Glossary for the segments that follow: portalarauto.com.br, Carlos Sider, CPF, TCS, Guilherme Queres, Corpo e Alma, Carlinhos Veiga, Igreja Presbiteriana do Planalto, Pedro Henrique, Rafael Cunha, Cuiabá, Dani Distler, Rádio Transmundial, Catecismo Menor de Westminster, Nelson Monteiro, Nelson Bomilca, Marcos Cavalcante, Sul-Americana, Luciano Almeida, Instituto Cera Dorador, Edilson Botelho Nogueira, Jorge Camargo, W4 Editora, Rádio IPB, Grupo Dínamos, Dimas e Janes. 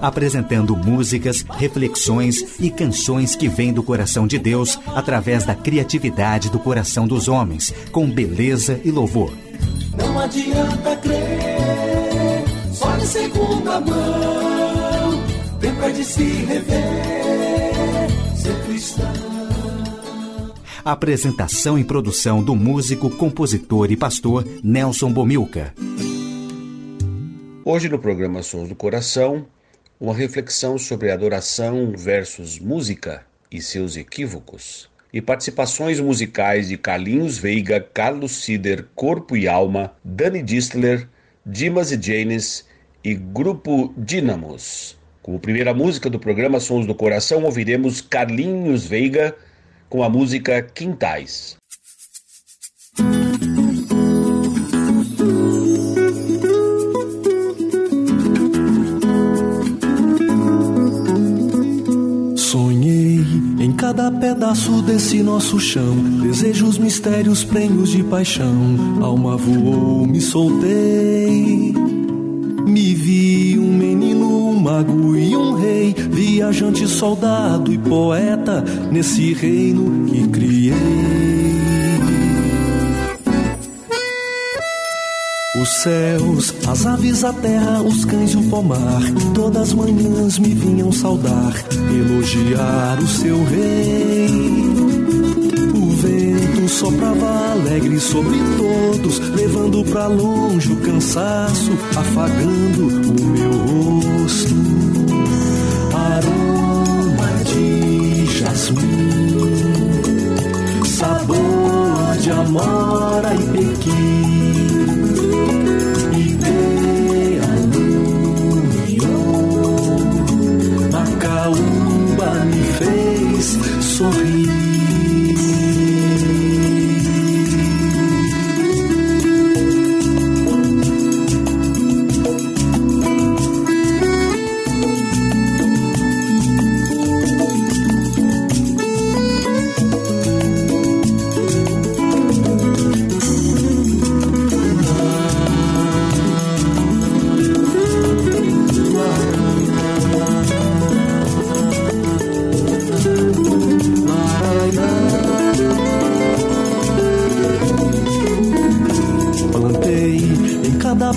apresentando músicas, reflexões e canções que vêm do coração de Deus através da criatividade do coração dos homens, com beleza e louvor. Não adianta crer, só de segunda mão, tempo é de se rever, ser cristão. Apresentação e produção do músico, compositor e pastor Nelson Bomilca. Hoje no programa Sons do Coração, uma reflexão sobre adoração versus música e seus equívocos. E participações musicais de Carlinhos Veiga, Carlos Sider, Corpo e Alma, Dani Distler, Dimas e Janes e Grupo Dínamos. Como primeira música do programa Sons do Coração, ouviremos Carlinhos Veiga com a música Quintais. Sonhei em cada pedaço desse nosso chão, desejos, mistérios, prêmios de paixão. Alma voou, me soltei, me vi um menino, um mago e um rei, viajante, soldado e poeta nesse reino que criei. Os céus, as aves, a terra, os cães e o pomar, todas as manhãs me vinham saudar, elogiar o seu rei. O vento soprava alegre sobre todos, levando pra longe o cansaço, afagando o meu rosto. Aroma de jasmim, sabor de amora e pequi, sorrir.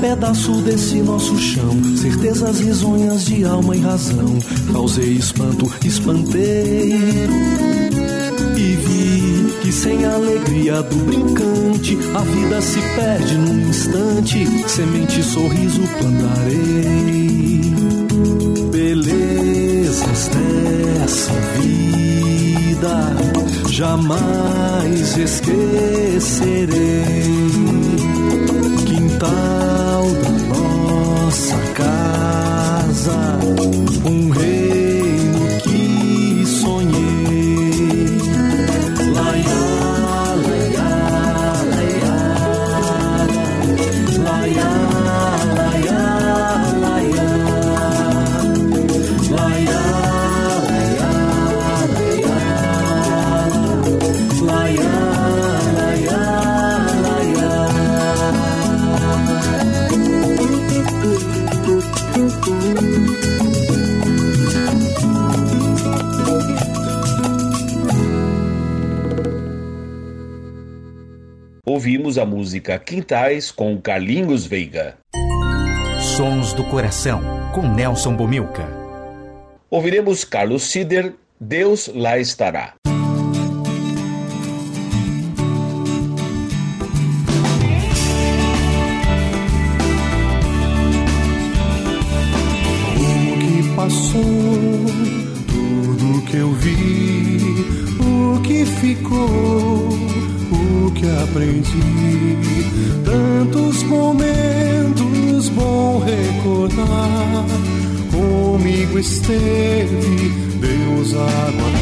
Pedaço desse nosso chão, certezas risonhas de alma e razão, causei espanto, espantei, e vi que sem a alegria do brincante, a vida se perde num instante, semente e sorriso plantarei. Belezas dessa vida jamais esquecerei. Quintal da nossa casa, um reino que sonhei. Laiá, laiá, laiá, laiá, laiá, laiá, laiá, laiá, laiá, laiá. Ouvimos a música Quintais com Carlinhos Veiga. Sons do Coração com Nelson Bomilca. Ouviremos Carlos Sider, Deus lá estará. Passou tudo que eu vi, o que ficou, o que aprendi. Tantos momentos bom recordar, comigo esteve Deus a guardar.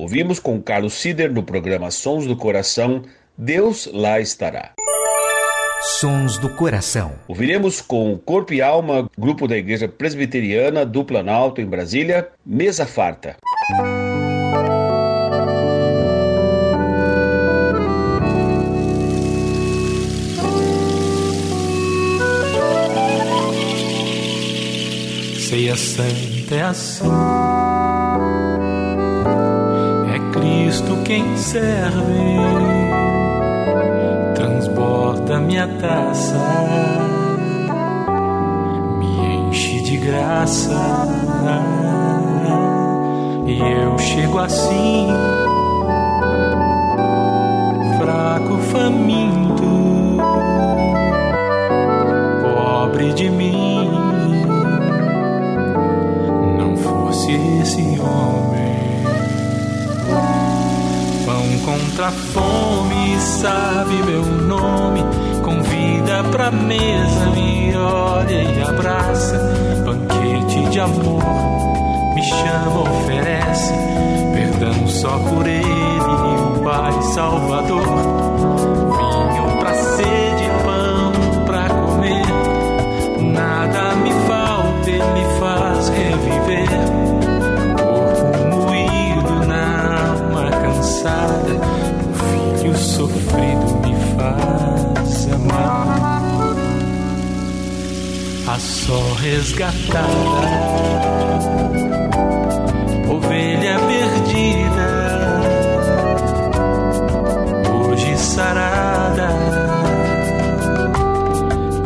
Ouvimos com Carlos Sider no programa Sons do Coração, Deus lá estará. Sons do Coração. Ouviremos com Corpo e Alma, grupo da Igreja Presbiteriana do Planalto, em Brasília, Mesa Farta. Ceia Santa é assim, é Cristo quem serve, transborda minha taça, me enche de graça, e eu chego assim, fraco, faminto, pobre de mim. Se esse homem, pão contra a fome, sabe meu nome, convida pra mesa, me olha e abraça, banquete de amor, me chama, oferece, perdão só por ele e o Pai Salvador, vinho pra sede, pão pra comer, nada me falta, ele me faz reviver. O filho sofrido me faz amar. A só resgatada, ovelha perdida, hoje sarada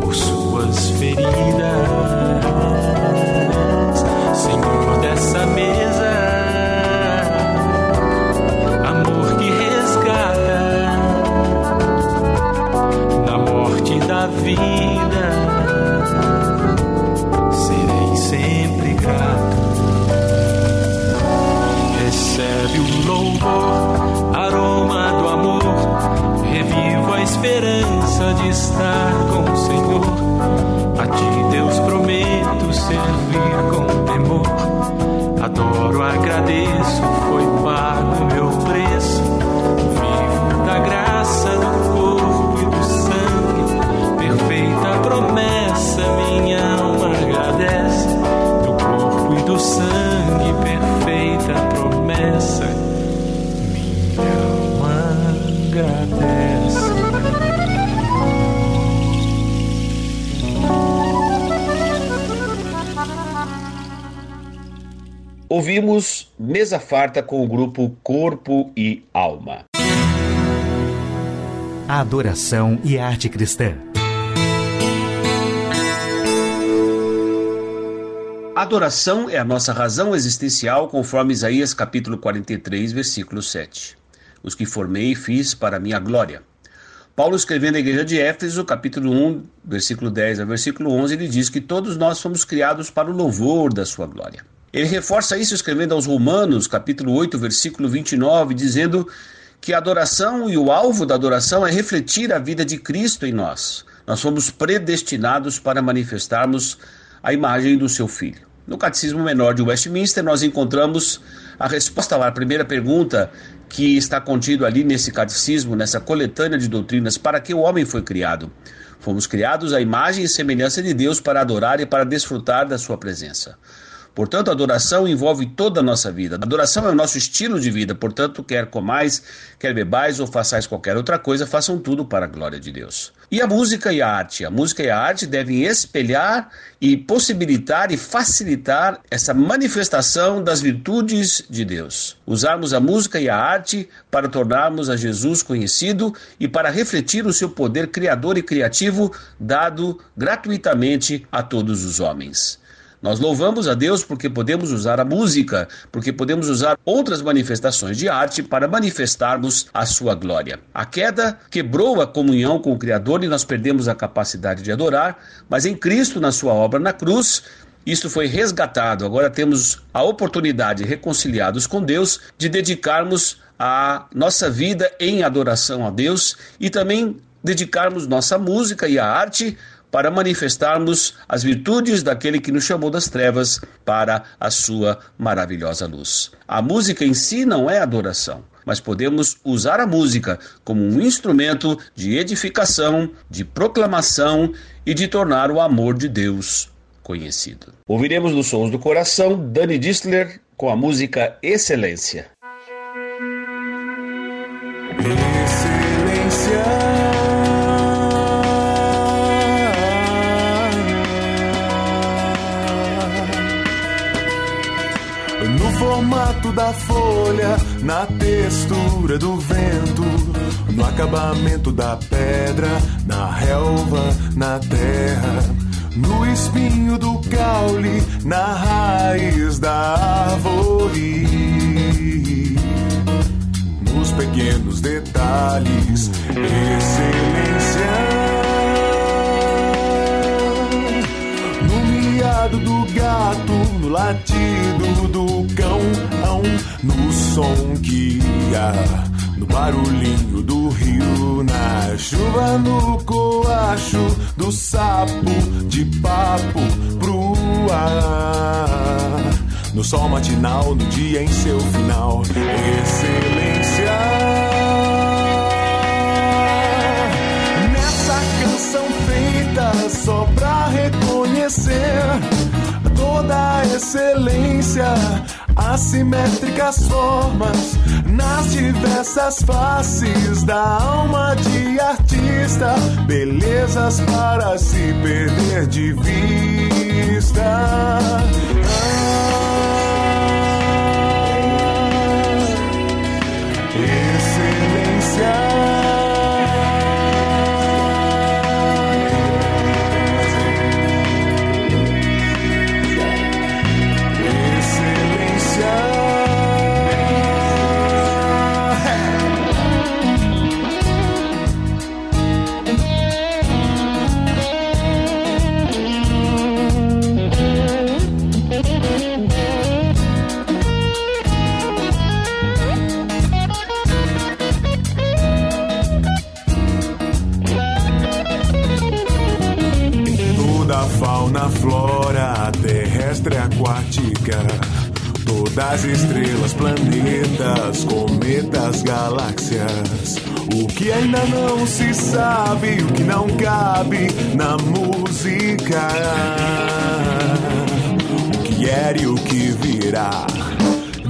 por suas feridas, Senhor dessa mesa. Da vida serei sempre grato. Recebe o louvor, aroma do amor, revivo a esperança de estar com o Senhor. A ti, Deus, prometo servir com temor. Adoro, agradeço, foi pago meu preço. Vivo da graça do corpo e do sangue. Perfeita promessa, minha alma agradece, do corpo e do sangue, perfeita promessa, minha alma agradece. Ouvimos Mesa Farta com o grupo Corpo e Alma. Adoração e arte cristã. Adoração é a nossa razão existencial, conforme Isaías capítulo 43, versículo 7. Os que formei e fiz para a minha glória. Paulo, escrevendo à igreja de Éfeso, capítulo 1, versículo 10 a versículo 11, ele diz que todos nós fomos criados para o louvor da sua glória. Ele reforça isso escrevendo aos Romanos, capítulo 8, versículo 29, dizendo que a adoração e o alvo da adoração é refletir a vida de Cristo em nós. Nós fomos predestinados para manifestarmos a imagem do seu filho. No Catecismo Menor de Westminster, nós encontramos a resposta à primeira pergunta que está contido ali nesse catecismo, nessa coletânea de doutrinas, para que o homem foi criado. Fomos criados à imagem e semelhança de Deus para adorar e para desfrutar da sua presença. Portanto, a adoração envolve toda a nossa vida. A adoração é o nosso estilo de vida, portanto, quer comais, quer bebais ou façais qualquer outra coisa, façam tudo para a glória de Deus. E a música e a arte? A música e a arte devem espelhar e possibilitar e facilitar essa manifestação das virtudes de Deus. Usarmos a música e a arte para tornarmos a Jesus conhecido e para refletir o seu poder criador e criativo dado gratuitamente a todos os homens. Nós louvamos a Deus porque podemos usar a música, porque podemos usar outras manifestações de arte para manifestarmos a sua glória. A queda quebrou a comunhão com o Criador e nós perdemos a capacidade de adorar, mas em Cristo, na sua obra na cruz, isso foi resgatado. Agora temos a oportunidade, reconciliados com Deus, de dedicarmos a nossa vida em adoração a Deus e também dedicarmos nossa música e a arte para manifestarmos as virtudes daquele que nos chamou das trevas para a sua maravilhosa luz. A música em si não é adoração, mas podemos usar a música como um instrumento de edificação, de proclamação e de tornar o amor de Deus conhecido. Ouviremos nos Sons do Coração Dani Distler com a música Excelência. Excelência. No formato da folha, na textura do vento, no acabamento da pedra, na relva, na terra, no espinho do caule, na raiz da árvore, nos pequenos detalhes, excelência, no miado do gato, no latido do cão, no som que há, no barulhinho do rio, na chuva, no coacho do sapo, de papo pro ar, no sol matinal, no dia em seu final, excelência. Nessa canção feita só pra reconhecer toda a excelência, assimétricas formas, nas diversas faces da alma de artista, belezas para se perder de vista. Excelência. Todas estrelas, planetas, cometas, galáxias, o que ainda não se sabe, o que não cabe na música, o que era e o que virá,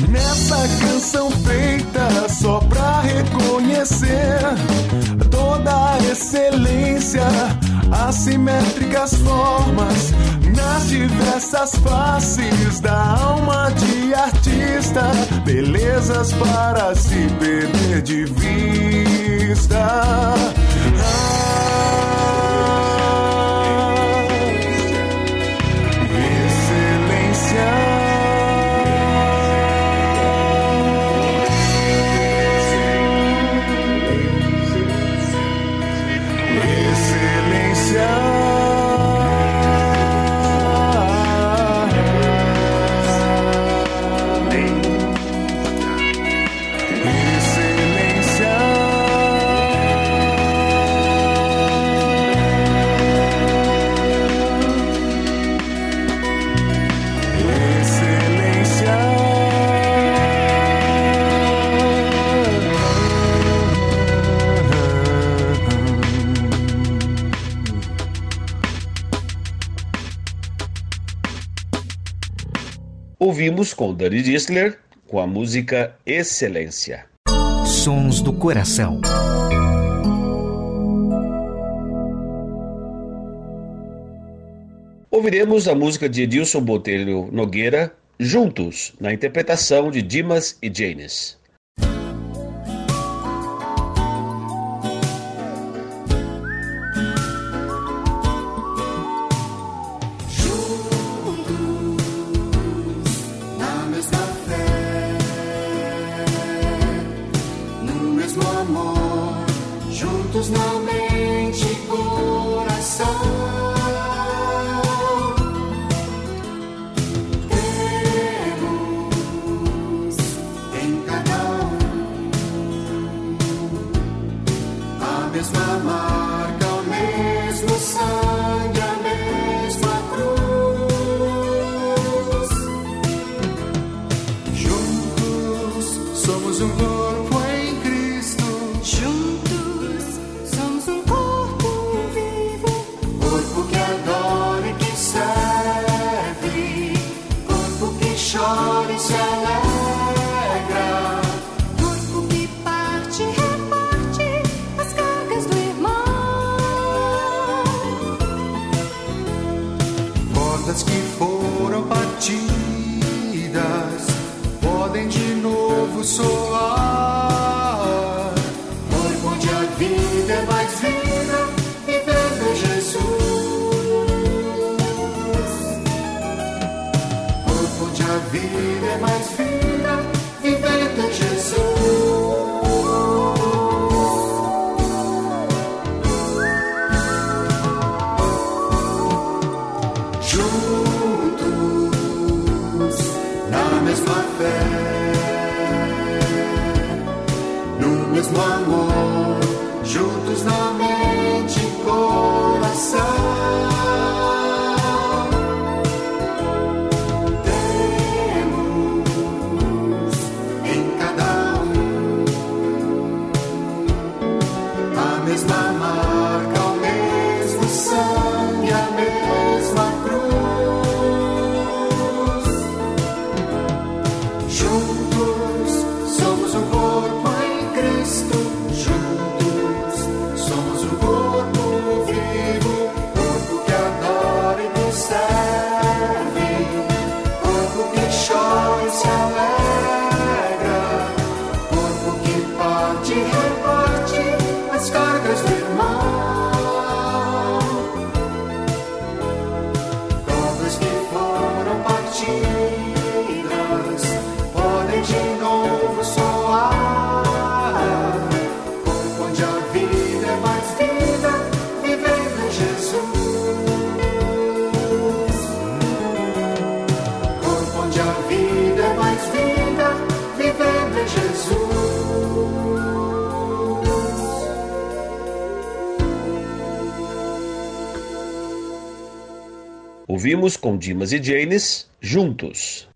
nessa canção feita só pra reconhecer toda a excelência, assimétricas formas, nas diversas faces da alma de artista, belezas para se perder de vista. Excelência. Ouvimos com Dani Distler, com a música Excelência. Sons do Coração. Ouviremos a música de Edilson Botelho Nogueira, Juntos, na interpretação de Dimas e Janes. Mesma marca, o mesmo sangue. Ouvimos com Dimas e Janes, Juntos.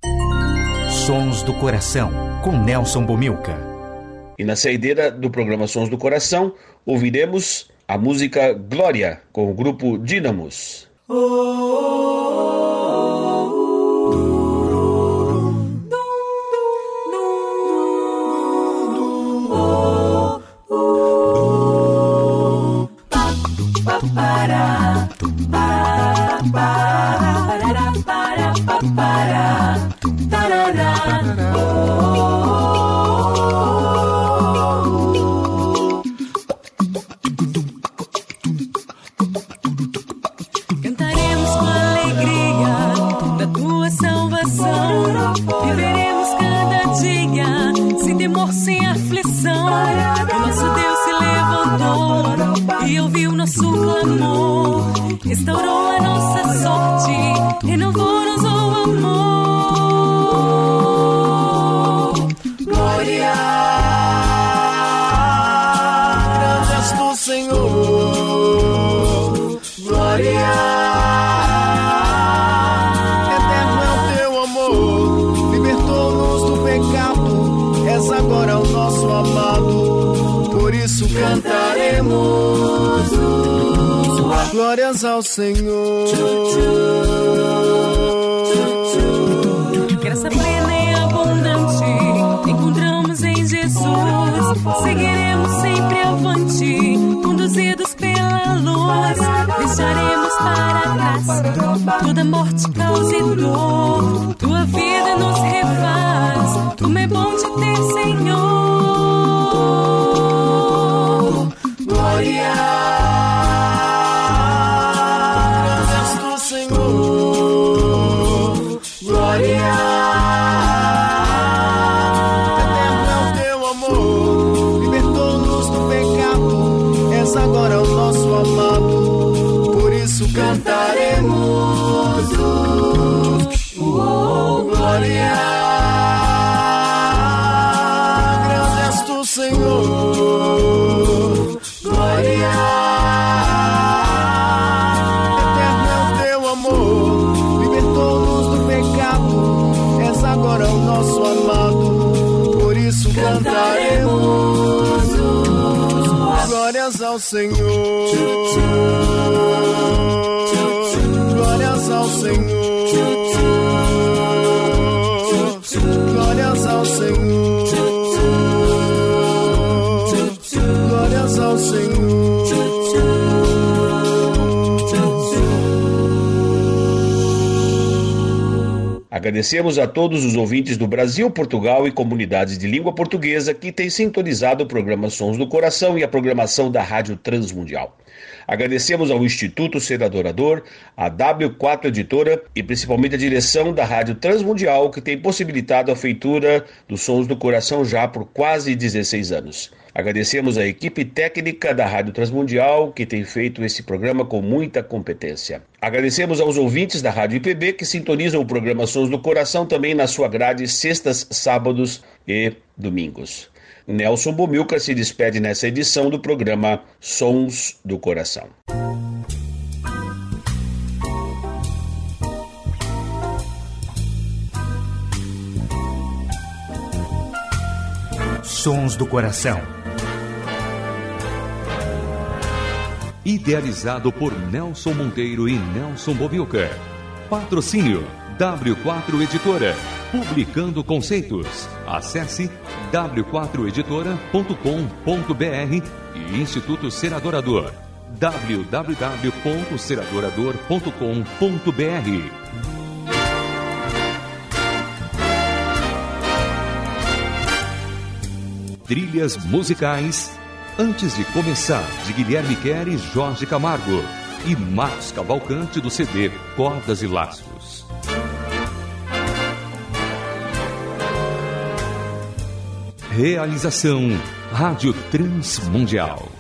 Sons do Coração, com Nelson Bomilca. E na saideira do programa Sons do Coração, ouviremos a música Glória, com o grupo Dínamos. Glórias ao Senhor. Graça plena e abundante encontramos em Jesus. Seguiremos sempre avante, conduzidos pela luz. Deixaremos para trás toda morte, causa e dor. Tua vida nos refaz, como é bom te ter, Senhor. Glória. Cantaremos, glória. cantaremos glórias ao Senhor, glórias ao Senhor, glórias ao Senhor, glórias ao Senhor. Agradecemos a todos os ouvintes do Brasil, Portugal e comunidades de língua portuguesa que têm sintonizado o programa Sons do Coração e a programação da Rádio Transmundial. Agradecemos ao Instituto Cera Dorador, a W4 Editora e principalmente a direção da Rádio Transmundial, que tem possibilitado a feitura dos Sons do Coração já por quase 16 anos. Agradecemos à equipe técnica da Rádio Transmundial, que tem feito esse programa com muita competência. Agradecemos aos ouvintes da Rádio IPB, que sintonizam o programa Sons do Coração também na sua grade sextas, sábados e domingos. Nelson Bomilca se despede nessa edição do programa Sons do Coração. Sons do Coração. Idealizado por Nelson Monteiro e Nelson Bomilca. Patrocínio W4 Editora, publicando conceitos. Acesse w4editora.com.br e Instituto Cera Dorador, www.ceradorador.com.br. Trilhas musicais Antes de Começar, de Guilherme Queres, Jorge Camargo e Marcos Cavalcante, do CD Cordas e Laços. Realização Rádio Transmundial.